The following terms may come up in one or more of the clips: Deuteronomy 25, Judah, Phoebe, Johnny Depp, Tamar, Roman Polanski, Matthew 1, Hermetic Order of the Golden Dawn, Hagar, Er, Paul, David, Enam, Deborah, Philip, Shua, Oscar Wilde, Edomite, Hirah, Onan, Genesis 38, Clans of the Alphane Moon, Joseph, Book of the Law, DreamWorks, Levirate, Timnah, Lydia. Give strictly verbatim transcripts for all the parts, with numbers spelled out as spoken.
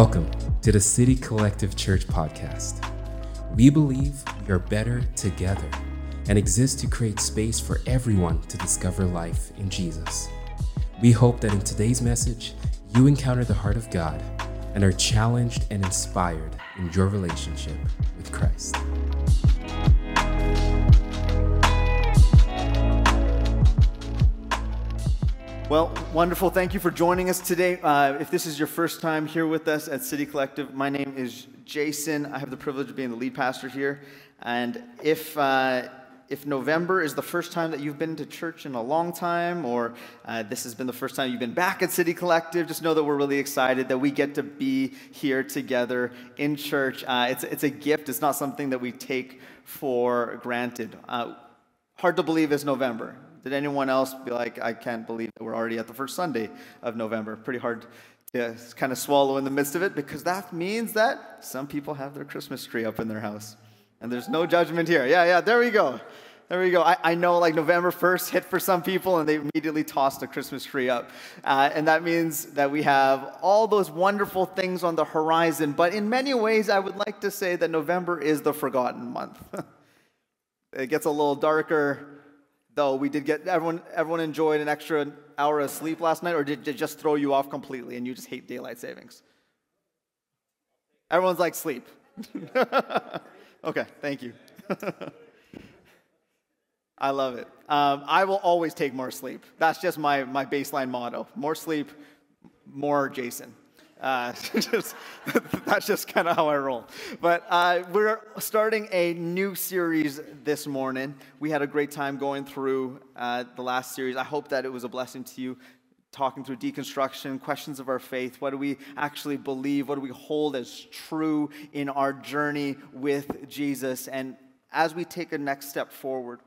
Welcome to the City Collective Church podcast. We believe we are better together and exist to create space for everyone to discover life in Jesus. We hope that in today's message, you encounter the heart of God and are challenged and inspired in your relationship with Christ. Well, wonderful. Thank you for joining us today. Uh, if this is your first time here with us at City Collective, my name is Jason. I have the privilege of being the lead pastor here. And if uh, if November is the first time that you've been to church in a long time, or uh, this has been the first time you've been back at City Collective, just know that we're really excited that we get to be here together in church. Uh, it's, it's a gift. It's not something that we take for granted. Uh, hard to believe it's November. Did anyone else be like, I can't believe that we're already at the first Sunday of November? Pretty hard to kind of swallow in the midst of it, because that means that some people have their Christmas tree up in their house. And there's no judgment here. Yeah, yeah, there we go. There we go. I, I know like November first hit for some people, and they immediately tossed the Christmas tree up. Uh, and that means that we have all those wonderful things on the horizon. But in many ways, I would like to say that November is the forgotten month. It gets a little darker. Though we did get everyone, everyone enjoyed an extra hour of sleep last night, or did it just throw you off completely and you just hate daylight savings? Everyone's like, sleep. Okay, thank you. I love it. Um, I will always take more sleep. That's just my my baseline motto: more sleep, more Jason. Uh, just, that's just kind of how I roll. But uh, we're starting a new series this morning. We had a great time going through uh, the last series. I hope that it was a blessing to you, talking through deconstruction, questions of our faith. What do we actually believe? What do we hold as true in our journey with Jesus? And as we take a next step forward,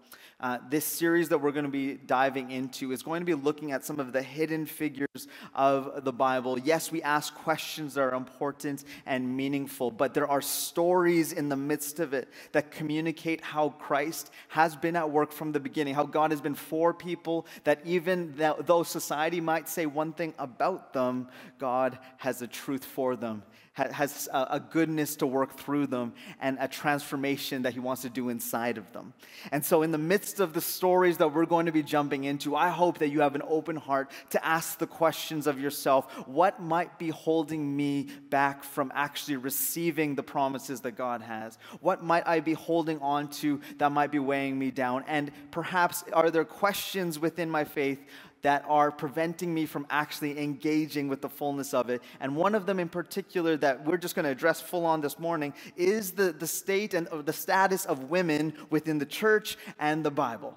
Uh, this series that we're going to be diving into is going to be looking at some of the hidden figures of the Bible. Yes, we ask questions that are important and meaningful, but there are stories in the midst of it that communicate how Christ has been at work from the beginning, how God has been for people, that even th- though society might say one thing about them, God has a truth for them, ha- has a-, a goodness to work through them, and a transformation that he wants to do inside of them. And so in the midst of the stories that we're going to be jumping into, I hope that you have an open heart to ask the questions of yourself: what might be holding me back from actually receiving the promises that God has? What might I be holding on to that might be weighing me down? And perhaps, are there questions within my faith that are preventing me from actually engaging with the fullness of it? And one of them in particular that we're just going to address full on this morning is the, the state and the status of women within the church and the Bible.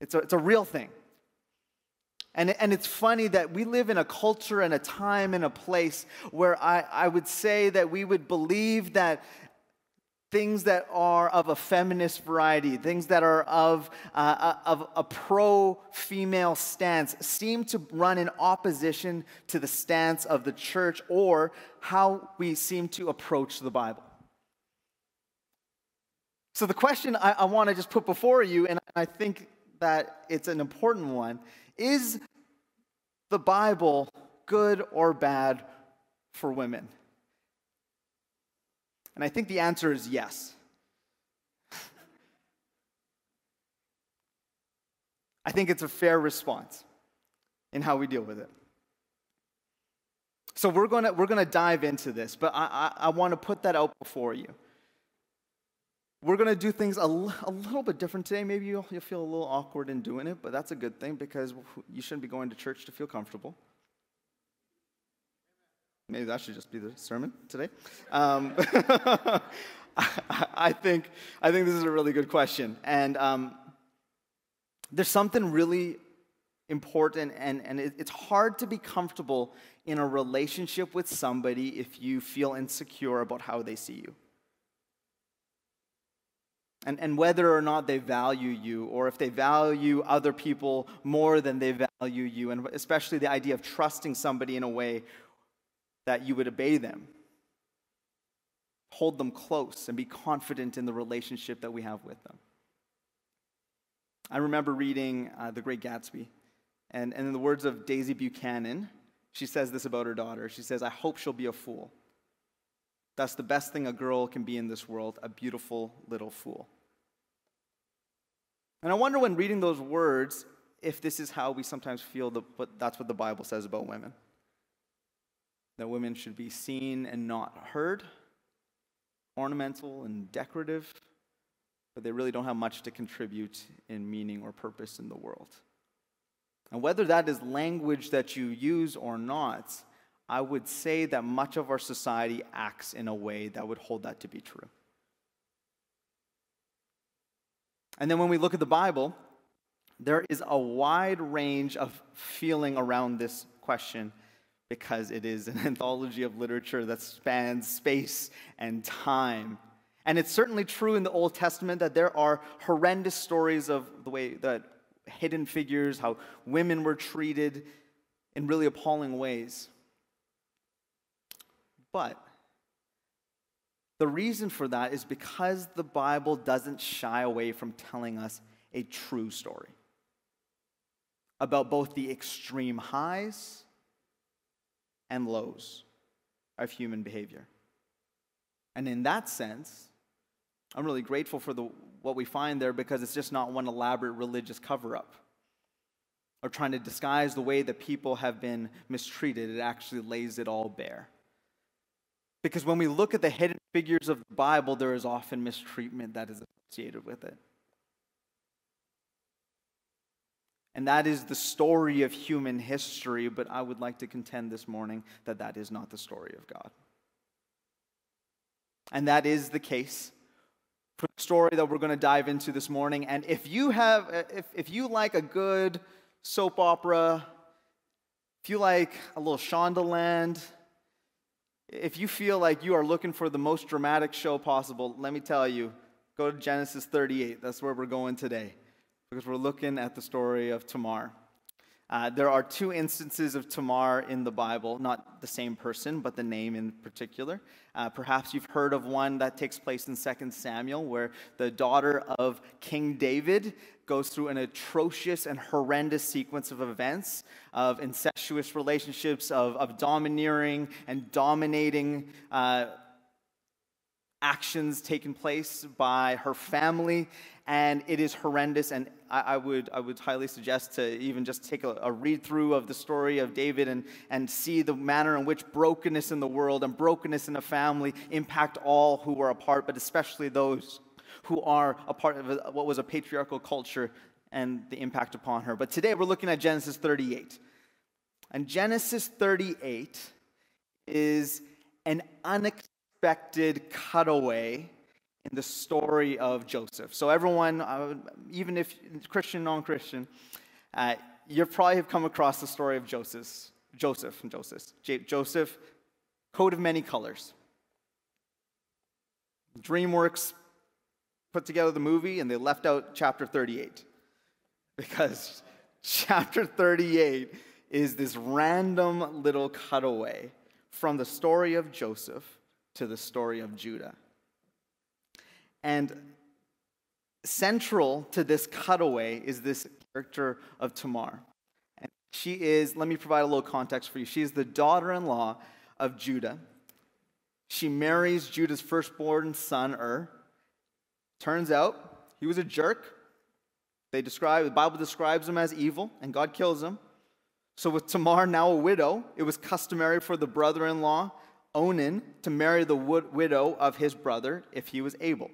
It's a, it's a real thing. And, and it's funny that we live in a culture and a time and a place where I, I would say that we would believe that things that are of a feminist variety, things that are of, uh, of a pro-female stance, seem to run in opposition to the stance of the church or how we seem to approach the Bible. So the question I, I want to just put before you, and I think that it's an important one: is the Bible good or bad for women? And I think the answer is yes. I think it's a fair response in how we deal with it. So we're gonna we're gonna dive into this, but I I, I want to put that out before you. We're gonna do things a, l- a little bit different today. Maybe you'll you'll feel a little awkward in doing it, but that's a good thing, because you shouldn't be going to church to feel comfortable. Maybe that should just be the sermon today. Um, I think I think this is a really good question. And um, there's something really important, and, and it, it's hard to be comfortable in a relationship with somebody if you feel insecure about how they see you. And, and whether or not they value you, or if they value other people more than they value you, and especially the idea of trusting somebody in a way that you would obey them, hold them close, and be confident in the relationship that we have with them. I remember reading uh, The Great Gatsby, and, and in the words of Daisy Buchanan, she says this about her daughter. She says, "I hope she'll be a fool. That's the best thing a girl can be in this world, a beautiful little fool." And I wonder when reading those words, if this is how we sometimes feel the, but that's what the Bible says about women. That women should be seen and not heard, ornamental and decorative, but they really don't have much to contribute in meaning or purpose in the world. And whether that is language that you use or not, I would say that much of our society acts in a way that would hold that to be true. And then when we look at the Bible, there is a wide range of feeling around this question because it is an anthology of literature that spans space and time. And it's certainly true in the Old Testament that there are horrendous stories of the way that hidden figures, how women were treated in really appalling ways. But the reason for that is because the Bible doesn't shy away from telling us a true story about both the extreme highs and lows of human behavior. And in that sense, I'm really grateful for the, what we find there, because it's just not one elaborate religious cover-up or trying to disguise the way that people have been mistreated. It actually lays it all bare. Because when we look at the hidden figures of the Bible, there is often mistreatment that is associated with it. And that is the story of human history, but I would like to contend this morning that that is not the story of God. And that is the case for the story that we're going to dive into this morning. And if you have, if, if you like a good soap opera, if you like a little Shondaland, if you feel like you are looking for the most dramatic show possible, let me tell you, go to Genesis thirty-eight. That's where we're going today, because we're looking at the story of Tamar. Uh, there are two instances of Tamar in the Bible, not the same person, but the name in particular. Uh, perhaps you've heard of one that takes place in Second Samuel, where the daughter of King David goes through an atrocious and horrendous sequence of events, of incestuous relationships, of, of domineering and dominating uh, actions taken place by her family, and it is horrendous. And I, I would I would highly suggest to even just take a, a read-through of the story of David and, and see the manner in which brokenness in the world and brokenness in a family impact all who are a part, but especially those who are a part of what was a patriarchal culture and the impact upon her. But today we're looking at Genesis thirty-eight. And Genesis thirty-eight is an unexpected cutaway in the story of Joseph. So everyone, uh, even if Christian, non-Christian, uh, you probably have come across the story of Joseph, Joseph, Joseph, J- Joseph, coat of many colors. DreamWorks put together the movie, and they left out chapter thirty-eight, because chapter thirty-eight is this random little cutaway from the story of Joseph to the story of Judah. And central to this cutaway is this character of Tamar. And she is, let me provide a little context for you. She is the daughter-in-law of Judah. She marries Judah's firstborn son, Er. Turns out he was a jerk. They describe, the Bible describes him as evil, and God kills him. So with Tamar now a widow, it was customary for the brother-in-law Onan to marry the widow of his brother if he was able.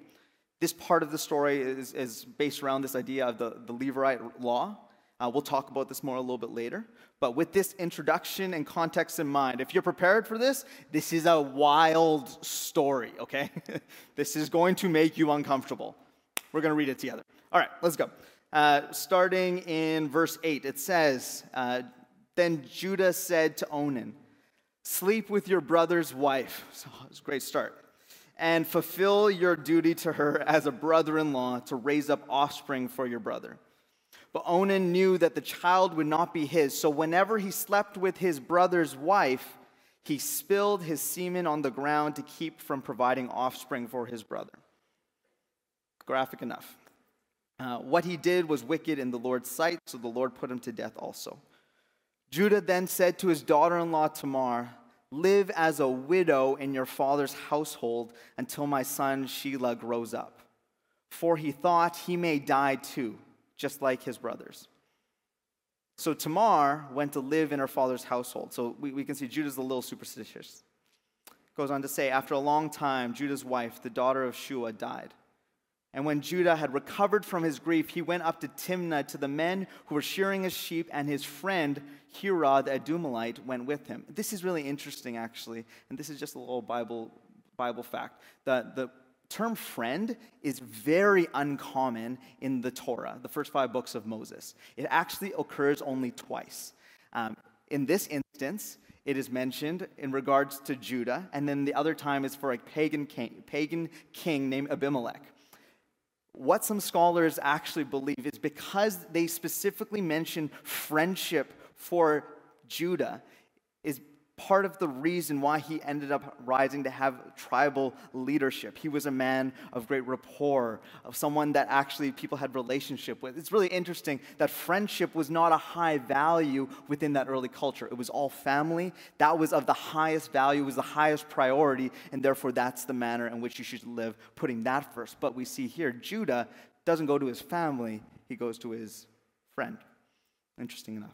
This part of the story is, is based around this idea of the, the Levirate law. Uh, we'll talk about this more a little bit later. But with this introduction and context in mind, if you're prepared for this, this is a wild story, okay? This is going to make you uncomfortable. We're going to read it together. All right, let's go. Uh, starting in verse eight, it says, uh, "Then Judah said to Onan, 'Sleep with your brother's wife.'" So it's a great start. "And fulfill your duty to her as a brother-in-law to raise up offspring for your brother." But Onan knew that the child would not be his, so whenever he slept with his brother's wife, he spilled his semen on the ground to keep from providing offspring for his brother. Graphic enough. Uh, what he did was wicked in the Lord's sight, so the Lord put him to death also. Judah then said to his daughter-in-law Tamar, "Live as a widow in your father's household until my son Shelah grows up." For he thought he may die too, just like his brothers. So Tamar went to live in her father's household. So we, we can see Judah's a little superstitious. Goes on to say, after a long time, Judah's wife, the daughter of Shua, died. And when Judah had recovered from his grief, he went up to Timnah to the men who were shearing his sheep, and his friend Hirah the Adumalite went with him. This is really interesting, actually, and this is just a little Bible Bible fact. The the term friend is very uncommon in the Torah, the first five books of Moses. It actually occurs only twice. Um, in this instance, it is mentioned in regards to Judah, and then the other time is for a pagan king, pagan king named Abimelech. What some scholars actually believe is because they specifically mention friendship for Judah is part of the reason why he ended up rising to have tribal leadership. He was a man of great rapport, of someone that actually people had relationship with. It's really interesting that friendship was not a high value within that early culture. It was all family. That was of the highest value, was the highest priority, and therefore that's the manner in which you should live, putting that first. But we see here, Judah doesn't go to his family, he goes to his friend. Interesting enough.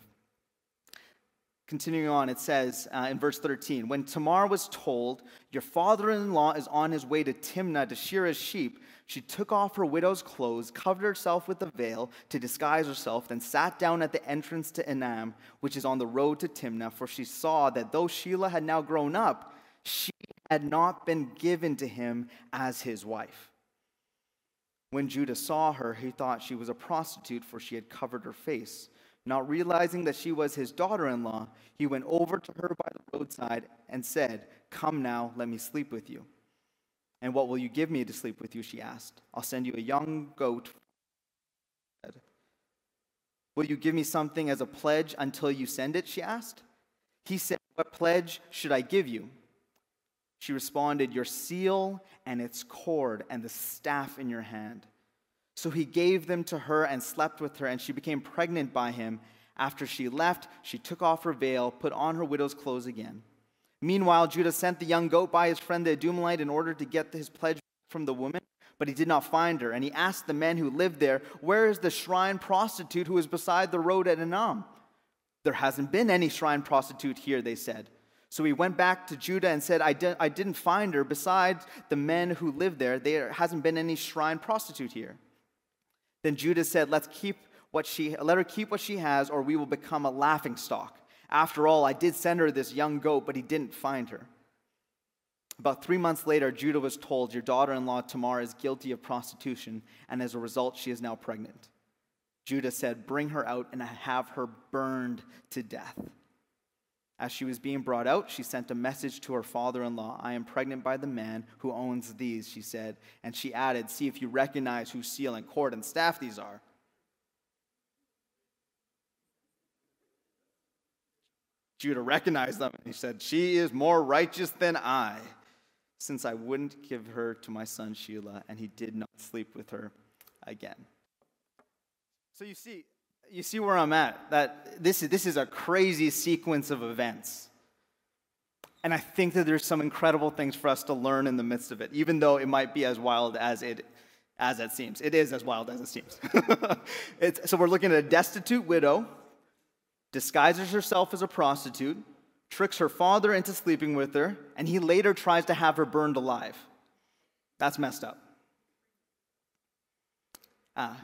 Continuing on, it says uh, in verse thirteen, when Tamar was told, "Your father-in-law is on his way to Timnah to shear his sheep," she took off her widow's clothes, covered herself with a veil to disguise herself, then sat down at the entrance to Enam, which is on the road to Timnah, for she saw that though Shelah had now grown up, she had not been given to him as his wife. When Judah saw her, he thought she was a prostitute, for she had covered her face. Not realizing that she was his daughter-in-law, he went over to her by the roadside and said, "Come now, let me sleep with you." "And what will you give me to sleep with you?" she asked. "I'll send you a young goat." "Will you give me something as a pledge until you send it?" she asked. He said, "What pledge should I give you?" She responded, "Your seal and its cord and the staff in your hand." So he gave them to her and slept with her, and she became pregnant by him. After she left, she took off her veil, put on her widow's clothes again. Meanwhile, Judah sent the young goat by his friend the Edomite in order to get his pledge from the woman, but he did not find her. And he asked the men who lived there, "Where is the shrine prostitute who is beside the road at Enam?" "There hasn't been any shrine prostitute here," they said. So he went back to Judah and said, I, di- I didn't find her. Besides the men who live there, there hasn't been any shrine prostitute here." Then Judah said, "Let's keep what she let her keep what she has, or we will become a laughingstock. After all, I did send her this young goat," but he didn't find her. About three months later, Judah was told, "Your daughter-in-law Tamar is guilty of prostitution, and as a result, she is now pregnant." Judah said, "Bring her out and have her burned to death." As she was being brought out, she sent a message to her father-in-law. "I am pregnant by the man who owns these," she said. And she added, "See if you recognize whose seal and cord and staff these are." Judah recognized them, and he said, "She is more righteous than I, since I wouldn't give her to my son Shelah," and he did not sleep with her again. So you see... You see where I'm at, that this is, this is a crazy sequence of events. And I think that there's some incredible things for us to learn in the midst of it, even though it might be as wild as it, as it seems. It is as wild as it seems. it's, so we're looking at a destitute widow, disguises herself as a prostitute, tricks her father into sleeping with her, and he later tries to have her burned alive. That's messed up. Ah.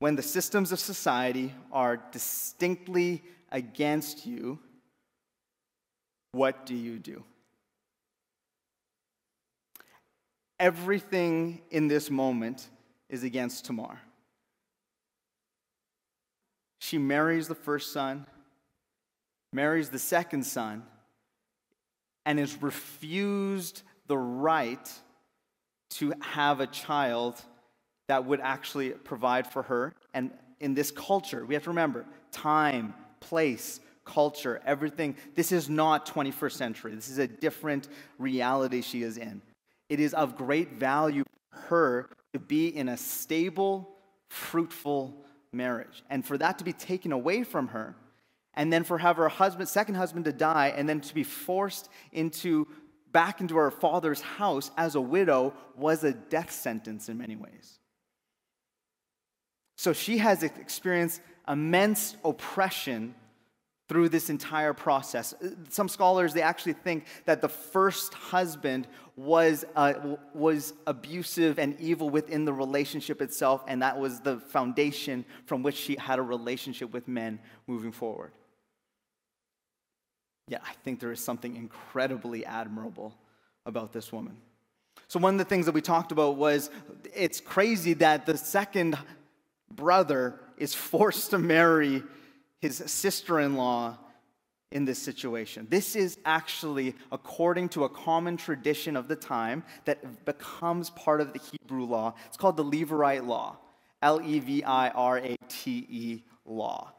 When the systems of society are distinctly against you, what do you do? Everything in this moment is against Tamar. She marries the first son, marries the second son, and is refused the right to have a child that would actually provide for her. And in this culture, we have to remember, time, place, culture, everything. This is not twenty-first century. This is a different reality she is in. It is of great value for her to be in a stable, fruitful marriage. And for that to be taken away from her, and then for her husband, second husband to die, and then to be forced into back into her father's house as a widow was a death sentence in many ways. So she has experienced immense oppression through this entire process. Some scholars, they actually think that the first husband was uh, was abusive and evil within the relationship itself, and that was the foundation from which she had a relationship with men moving forward. Yeah, I think there is something incredibly admirable about this woman. So one of the things that we talked about was it's crazy that the second brother is forced to marry his sister-in-law in this situation. This is actually according to a common tradition of the time that becomes part of the Hebrew law. It's called the Levirate law, L E V I R A T E law.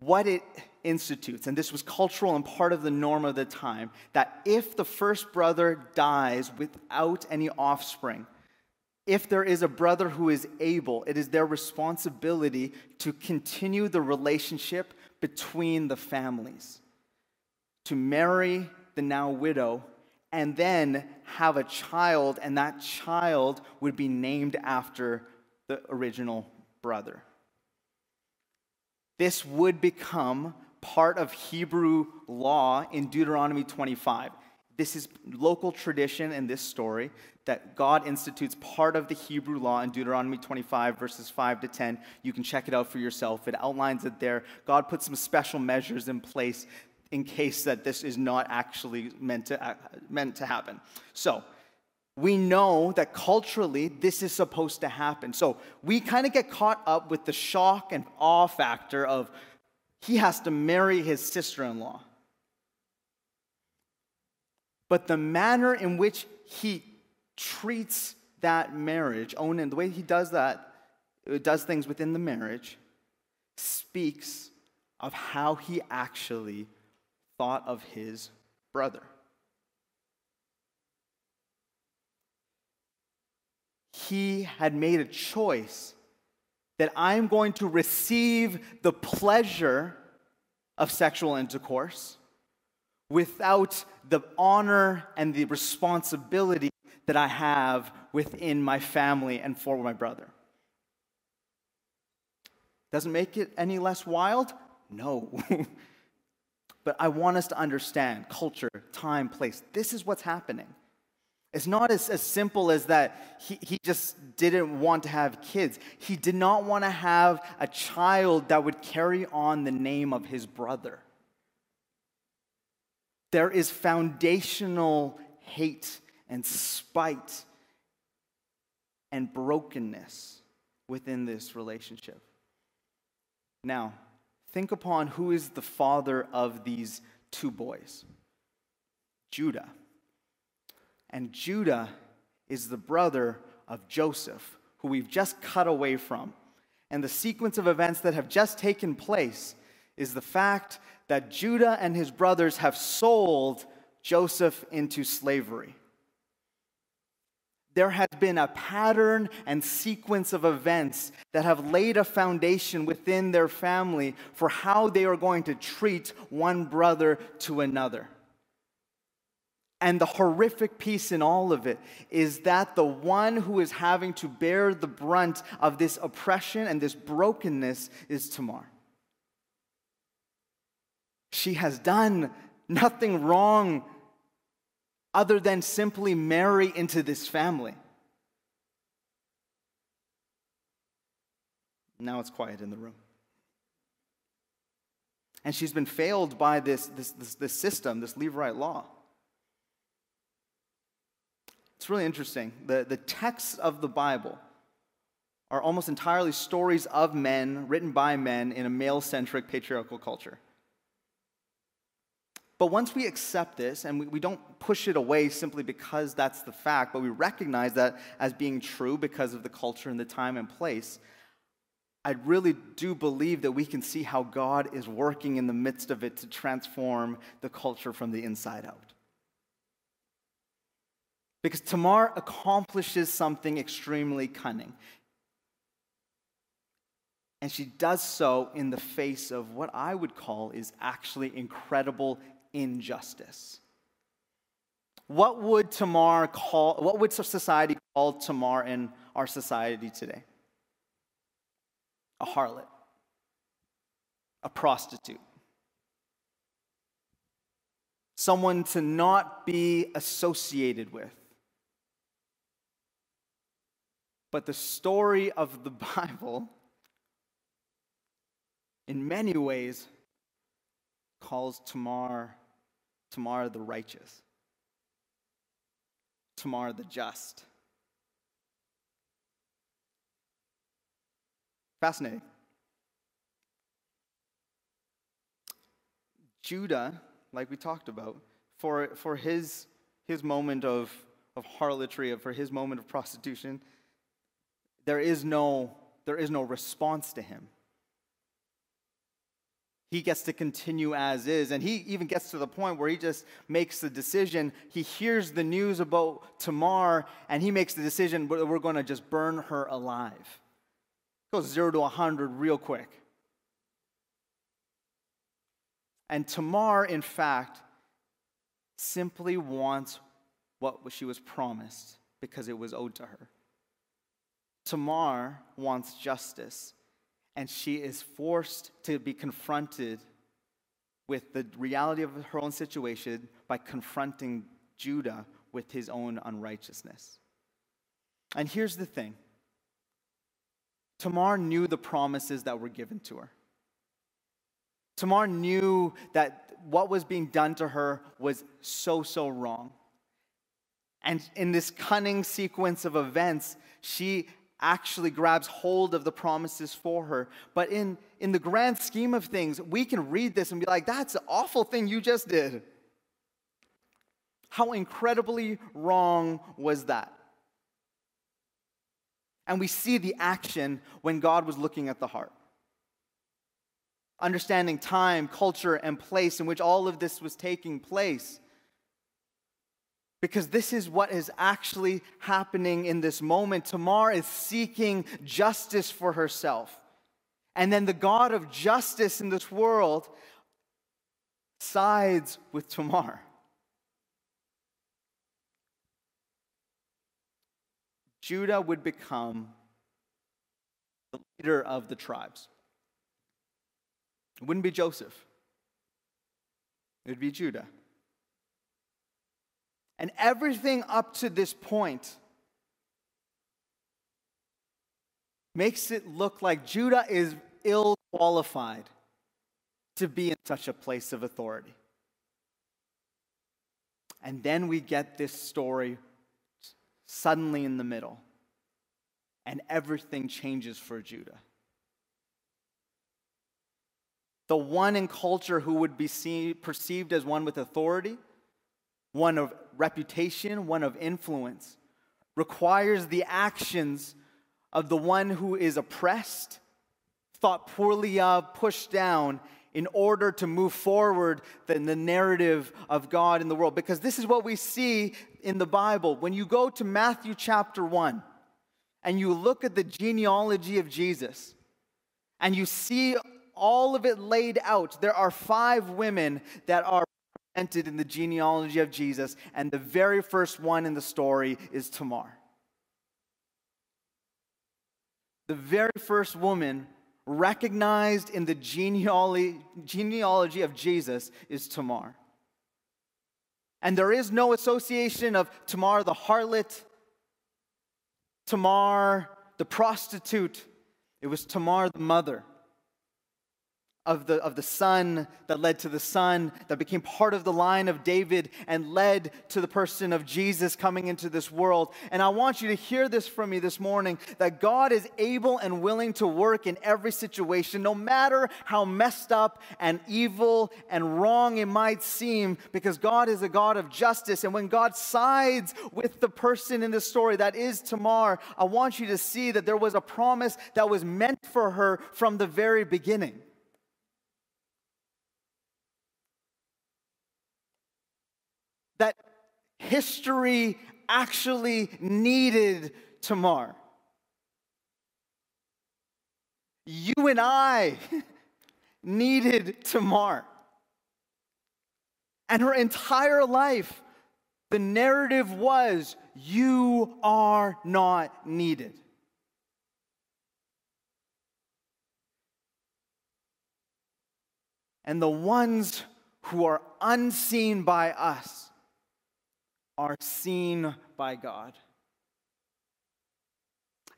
What it institutes, and this was cultural and part of the norm of the time, that if the first brother dies without any offspring, if there is a brother who is able, it is their responsibility to continue the relationship between the families, to marry the now widow, and then have a child, and that child would be named after the original brother. This would become part of Hebrew law in Deuteronomy twenty-five. This is local tradition in this story that God institutes part of the Hebrew law in Deuteronomy twenty-five, verses five to ten. You can check it out for yourself. It outlines it there. God put some special measures in place in case that this is not actually meant to, uh, meant to happen. So we know that culturally this is supposed to happen. So we kind of get caught up with the shock and awe factor of he has to marry his sister-in-law. But the manner in which he treats that marriage, Onan, the way he does that, does things within the marriage, speaks of how he actually thought of his brother. He had made a choice that I'm going to receive the pleasure of sexual intercourse without the honor and the responsibility that I have within my family and for my brother. Doesn't make it any less wild? No. But I want us to understand culture, time, place. This is what's happening. It's not as, as simple as that he, he just didn't want to have kids. He did not want to have a child that would carry on the name of his brother. There is foundational hate and spite and brokenness within this relationship. Now, think upon who is the father of these two boys. Judah. And Judah is the brother of Joseph, who we've just cut away from. And the sequence of events that have just taken place is the fact that Judah and his brothers have sold Joseph into slavery. There has been a pattern and sequence of events that have laid a foundation within their family for how they are going to treat one brother to another. And the horrific piece in all of it is that the one who is having to bear the brunt of this oppression and this brokenness is Tamar. She has done nothing wrong other than simply marry into this family. Now it's quiet in the room. And she's been failed by this, this, this, this system, this Levirate law. It's really interesting. The, the texts of the Bible are almost entirely stories of men, written by men in a male-centric patriarchal culture. But once we accept this, and we, we don't push it away simply because that's the fact, but we recognize that as being true because of the culture and the time and place, I really do believe that we can see how God is working in the midst of it to transform the culture from the inside out. Because Tamar accomplishes something extremely cunning. And she does so in the face of what I would call is actually incredible injustice. What would Tamar call, what would society call Tamar in our society today? A harlot, a prostitute, someone to not be associated with. But the story of the Bible, in many ways, calls Tamar, Tamar the righteous, Tamar the just. Fascinating. Judah, like we talked about, for, for his, his moment of, of harlotry, for his moment of prostitution, there is no, there is no response to him. He gets to continue as is, and he even gets to the point where he just makes the decision. He hears the news about Tamar, and he makes the decision, we're going to just burn her alive. Goes zero to one hundred real quick. And Tamar, in fact, simply wants what she was promised because it was owed to her. Tamar wants justice. And she is forced to be confronted with the reality of her own situation by confronting Judah with his own unrighteousness. And here's the thing. Tamar knew the promises that were given to her. Tamar knew that what was being done to her was so, so wrong. And in this cunning sequence of events, she actually grabs hold of the promises for her. But in, in the grand scheme of things, we can read this and be like, that's an awful thing you just did. How incredibly wrong was that? And we see the action when God was looking at the heart. Understanding time, culture, and place in which all of this was taking place. Because this is what is actually happening in this moment. Tamar is seeking justice for herself. And then the God of justice in this world sides with Tamar. Judah would become the leader of the tribes. It wouldn't be Joseph. It would be Judah. And everything up to this point makes it look like Judah is ill-qualified to be in such a place of authority. And then we get this story suddenly in the middle, and everything changes for Judah. The one in culture who would be seen, perceived as one with authority, one of reputation, one of influence, requires the actions of the one who is oppressed, thought poorly of, pushed down, in order to move forward in the narrative of God in the world. Because this is what we see in the Bible. When you go to Matthew chapter one, and you look at the genealogy of Jesus, and you see all of it laid out, there are five women that are in the genealogy of Jesus, and the very first one in the story is Tamar. The very first woman recognized in the genealogy of Jesus is Tamar. And there is no association of Tamar the harlot, Tamar the prostitute. It was Tamar the mother. Of the, of the son that led to the son that became part of the line of David and led to the person of Jesus coming into this world. And I want you to hear this from me this morning, that God is able and willing to work in every situation, no matter how messed up and evil and wrong it might seem, because God is a God of justice. And when God sides with the person in the story that is Tamar, I want you to see that there was a promise that was meant for her from the very beginning. That history actually needed Tamar. You and I needed Tamar. And her entire life, the narrative was, you are not needed. And the ones who are unseen by us are seen by God.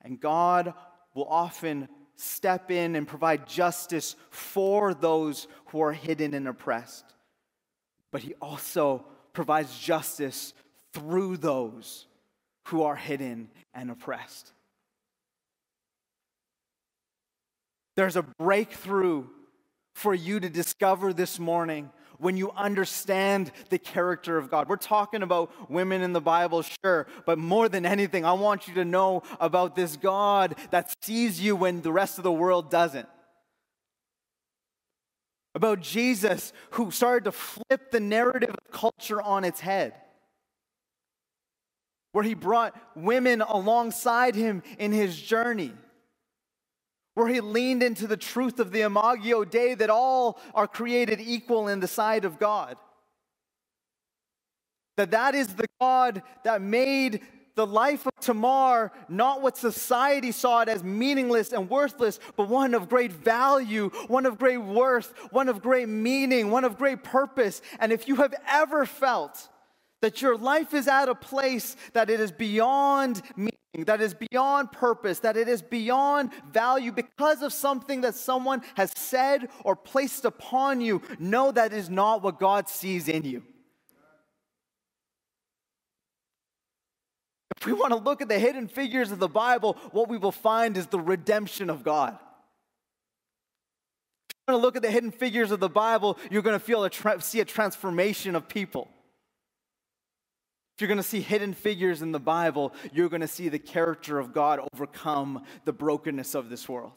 And God will often step in and provide justice for those who are hidden and oppressed. But he also provides justice through those who are hidden and oppressed. There's a breakthrough for you to discover this morning when you understand the character of God. We're talking about women in the Bible, sure, but more than anything, I want you to know about this God that sees you when the rest of the world doesn't. About Jesus, who started to flip the narrative of culture on its head, where he brought women alongside him in his journey, where he leaned into the truth of the Imagio Dei that all are created equal in the sight of God. That that is the God that made the life of Tamar not what society saw it as meaningless and worthless, but one of great value, one of great worth, one of great meaning, one of great purpose. And if you have ever felt that your life is at a place that it is beyond meaning, that is beyond purpose, that it is beyond value because of something that someone has said or placed upon you, no, that is not what God sees in you. If we want to look at the hidden figures of the Bible, what we will find is the redemption of God. If you want to look at the hidden figures of the Bible, you're going to feel a tra- see a transformation of people. If you're going to see hidden figures in the Bible, you're going to see the character of God overcome the brokenness of this world.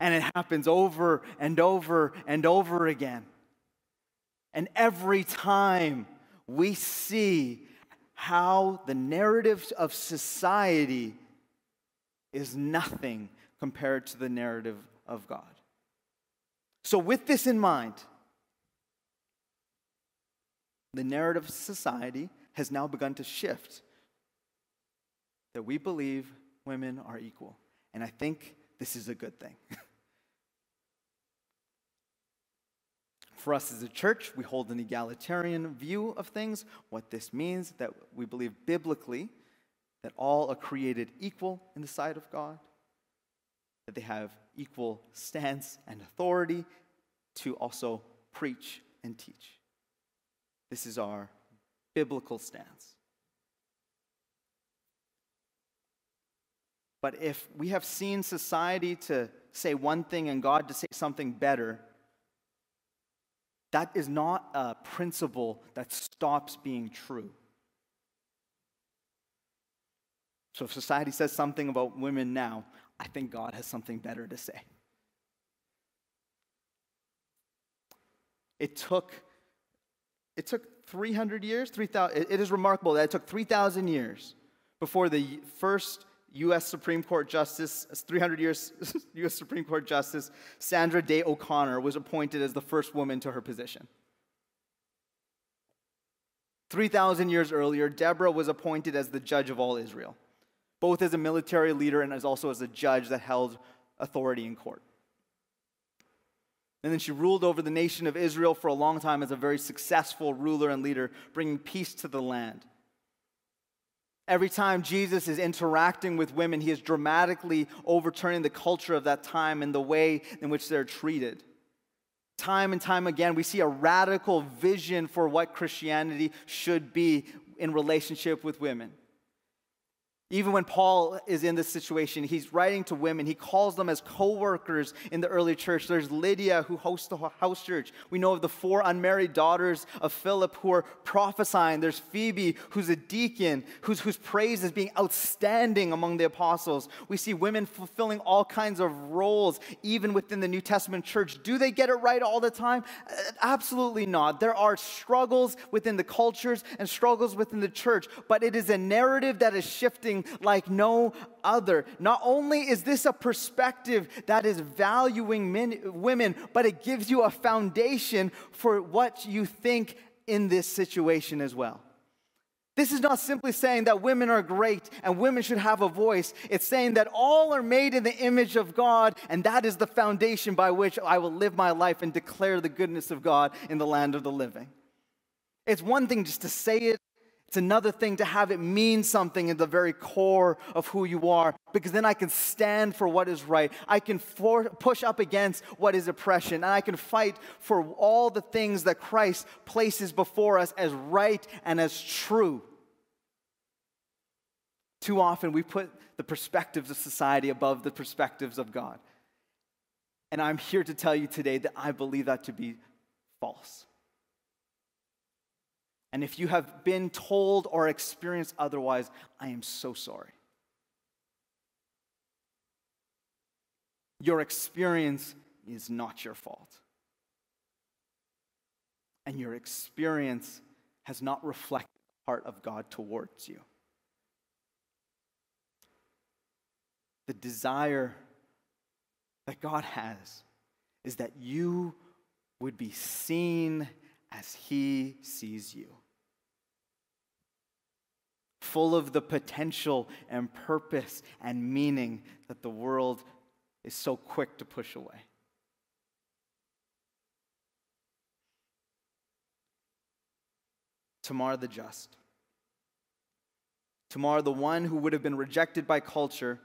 And it happens over and over and over again. And every time we see how the narrative of society is nothing compared to the narrative of God. So with this in mind, the narrative of society has now begun to shift, that we believe women are equal. And I think this is a good thing. For us as a church, we hold an egalitarian view of things. What this means, that we believe biblically that all are created equal in the sight of God, that they have equal stance and authority to also preach and teach. This is our biblical stance. But if we have seen society to say one thing and God to say something better, that is not a principle that stops being true. So if society says something about women now, I think God has something better to say. It took... It took three hundred years, three thousand, it is remarkable that it took three thousand years before the first U S Supreme Court Justice, three hundred years U S Supreme Court Justice, Sandra Day O'Connor was appointed as the first woman to her position. three thousand years earlier, Deborah was appointed as the judge of all Israel, both as a military leader and as also as a judge that held authority in court. And then she ruled over the nation of Israel for a long time as a very successful ruler and leader, bringing peace to the land. Every time Jesus is interacting with women, he is dramatically overturning the culture of that time and the way in which they're treated. Time and time again, we see a radical vision for what Christianity should be in relationship with women. Even when Paul is in this situation, he's writing to women. He calls them as co-workers in the early church. There's Lydia, who hosts the house church. We know of the four unmarried daughters of Philip who are prophesying. There's Phoebe, who's a deacon, whose, whose praise is being outstanding among the apostles. We see women fulfilling all kinds of roles, even within the New Testament church. Do they get it right all the time? Absolutely not. There are struggles within the cultures and struggles within the church, but it is a narrative that is shifting living like no other. Not only is this a perspective that is valuing men, women, but it gives you a foundation for what you think in this situation as well. This is not simply saying that women are great and women should have a voice. It's saying that all are made in the image of God, and that is the foundation by which I will live my life and declare the goodness of God in the land of the living. It's one thing just to say it. It's another thing to have it mean something in the very core of who you are, because then I can stand for what is right. I can for- push up against what is oppression, and I can fight for all the things that Christ places before us as right and as true. Too often we put the perspectives of society above the perspectives of God. And I'm here to tell you today that I believe that to be false. And if you have been told or experienced otherwise, I am so sorry. Your experience is not your fault. And your experience has not reflected the heart of God towards you. The desire that God has is that you would be seen as He sees you, full of the potential and purpose and meaning that the world is so quick to push away. Tamar the just. Tamar, the one who would have been rejected by culture,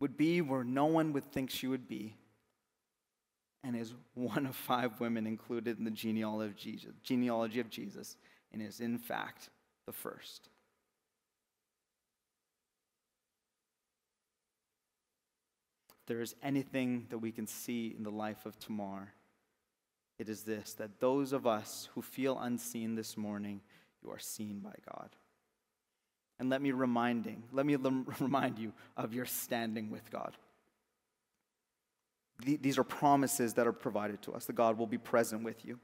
would be where no one would think she would be, and is one of five women included in the genealogy of Jesus, and is in fact the first. If there is anything that we can see in the life of Tamar, it is this, that those of us who feel unseen this morning, you are seen by God. And let me reminding, let me remind you of your standing with God. These are promises that are provided to us, that God will be present with you.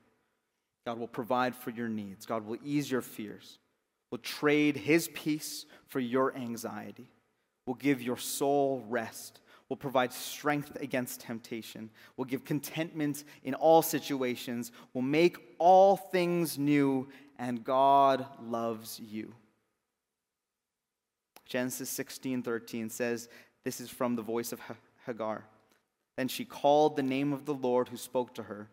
God will provide for your needs. God will ease your fears, will trade His peace for your anxiety, will give your soul rest, will provide strength against temptation, will give contentment in all situations, will make all things new, and God loves you. Genesis sixteen thirteen says, this is from the voice of Hagar. Then she called the name of the Lord who spoke to her,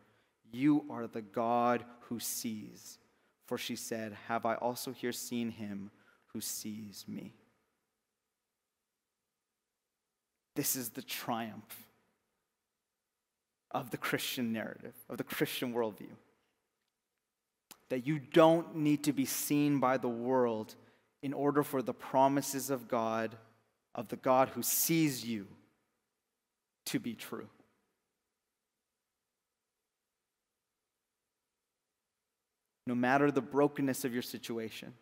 "You are the God who sees." For she said, "Have I also here seen Him who sees me?" This is the triumph of the Christian narrative, of the Christian worldview. That you don't need to be seen by the world in order for the promises of God, of the God who sees you, to be true. No matter the brokenness of your situation,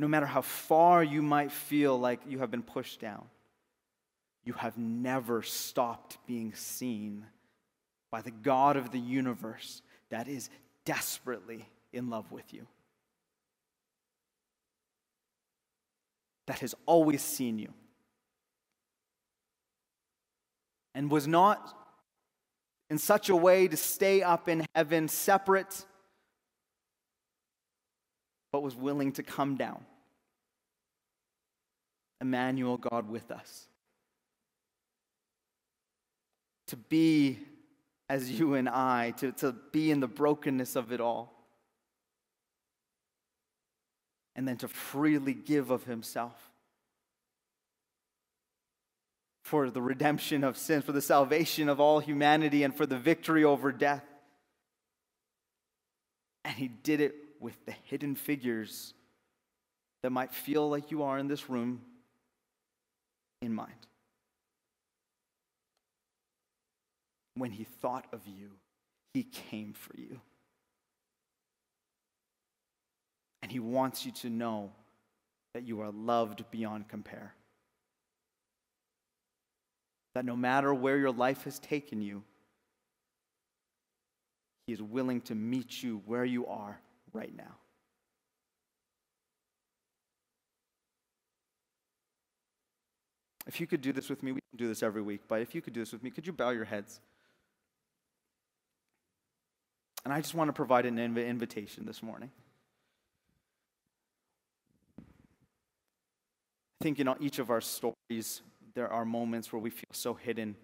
no matter how far you might feel like you have been pushed down, you have never stopped being seen by the God of the universe that is desperately in love with you, that has always seen you, and was not in such a way to stay up in heaven separate, but was willing to come down. Emmanuel, God with us. To be as you and I, to, to be in the brokenness of it all. And then to freely give of Himself. For the redemption of sin, for the salvation of all humanity, and for the victory over death. And He did it with the hidden figures that might feel like you are in this room in mind. When He thought of you, He came for you. And He wants you to know that you are loved beyond compare. That no matter where your life has taken you, He is willing to meet you where you are right now. if you could do this with me, we don't do this every week, but if you could do this with me, could you bow your heads? And I just want to provide an inv- invitation this morning. I think in each of our stories, there are moments where we feel so hidden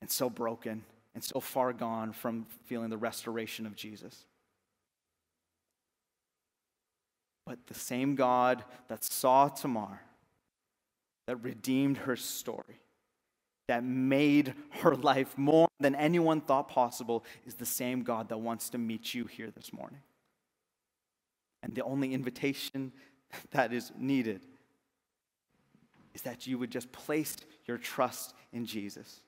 and so broken and so far gone from feeling the restoration of Jesus. But the same God that saw Tamar, that redeemed her story, that made her life more than anyone thought possible, is the same God that wants to meet you here this morning. And the only invitation that is needed is that you would just place your trust in Jesus,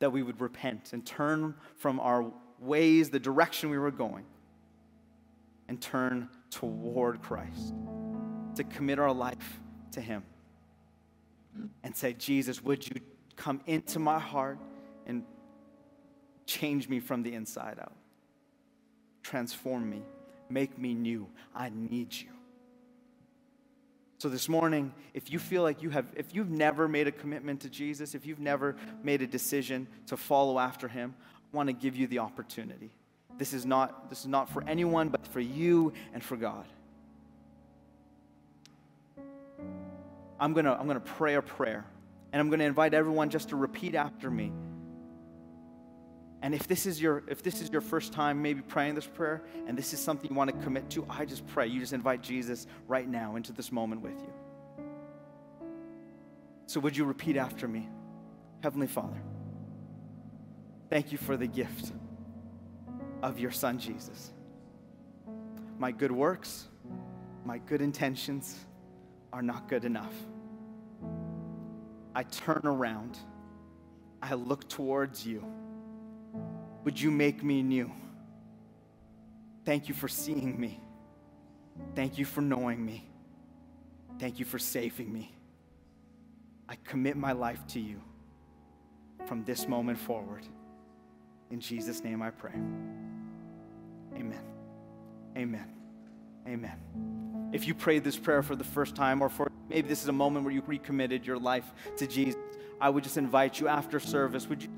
that we would repent and turn from our ways, the direction we were going, and turn toward Christ, to commit our life to Him and say, Jesus, would you come into my heart and change me from the inside out? Transform me. Make me new. I need you. So this morning, if you feel like you have, if you've never made a commitment to Jesus, if you've never made a decision to follow after Him, I want to give you the opportunity. This is not, this is not for anyone, but for you and for God. I'm going to I'm going to pray a prayer, and I'm going to invite everyone just to repeat after me. And if this is your if this is your first time maybe praying this prayer, and this is something you want to commit to, I just pray you just invite Jesus right now into this moment with you. So would you repeat after me? Heavenly Father, thank you for the gift of your Son Jesus. My good works, my good intentions are not good enough. I turn around. I look towards you. Would you make me new? Thank you for seeing me. Thank you for knowing me. Thank you for saving me. I commit my life to you from this moment forward. In Jesus' name I pray. Amen. Amen. Amen. If you prayed this prayer for the first time, or for maybe this is a moment where you recommitted your life to Jesus, I would just invite you after service, would you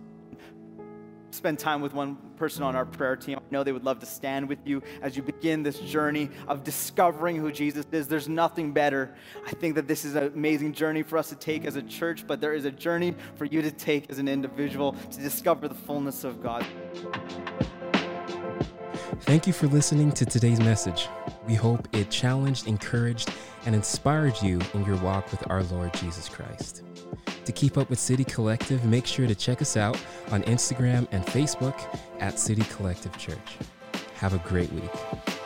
spend time with one person on our prayer team? I know they would love to stand with you as you begin this journey of discovering who Jesus is. There's nothing better. I think that this is an amazing journey for us to take as a church, but there is a journey for you to take as an individual to discover the fullness of God. Thank you for listening to today's message. We hope it challenged, encouraged, and inspired you in your walk with our Lord Jesus Christ. To keep up with City Collective, make sure to check us out on Instagram and Facebook at City Collective Church. Have a great week.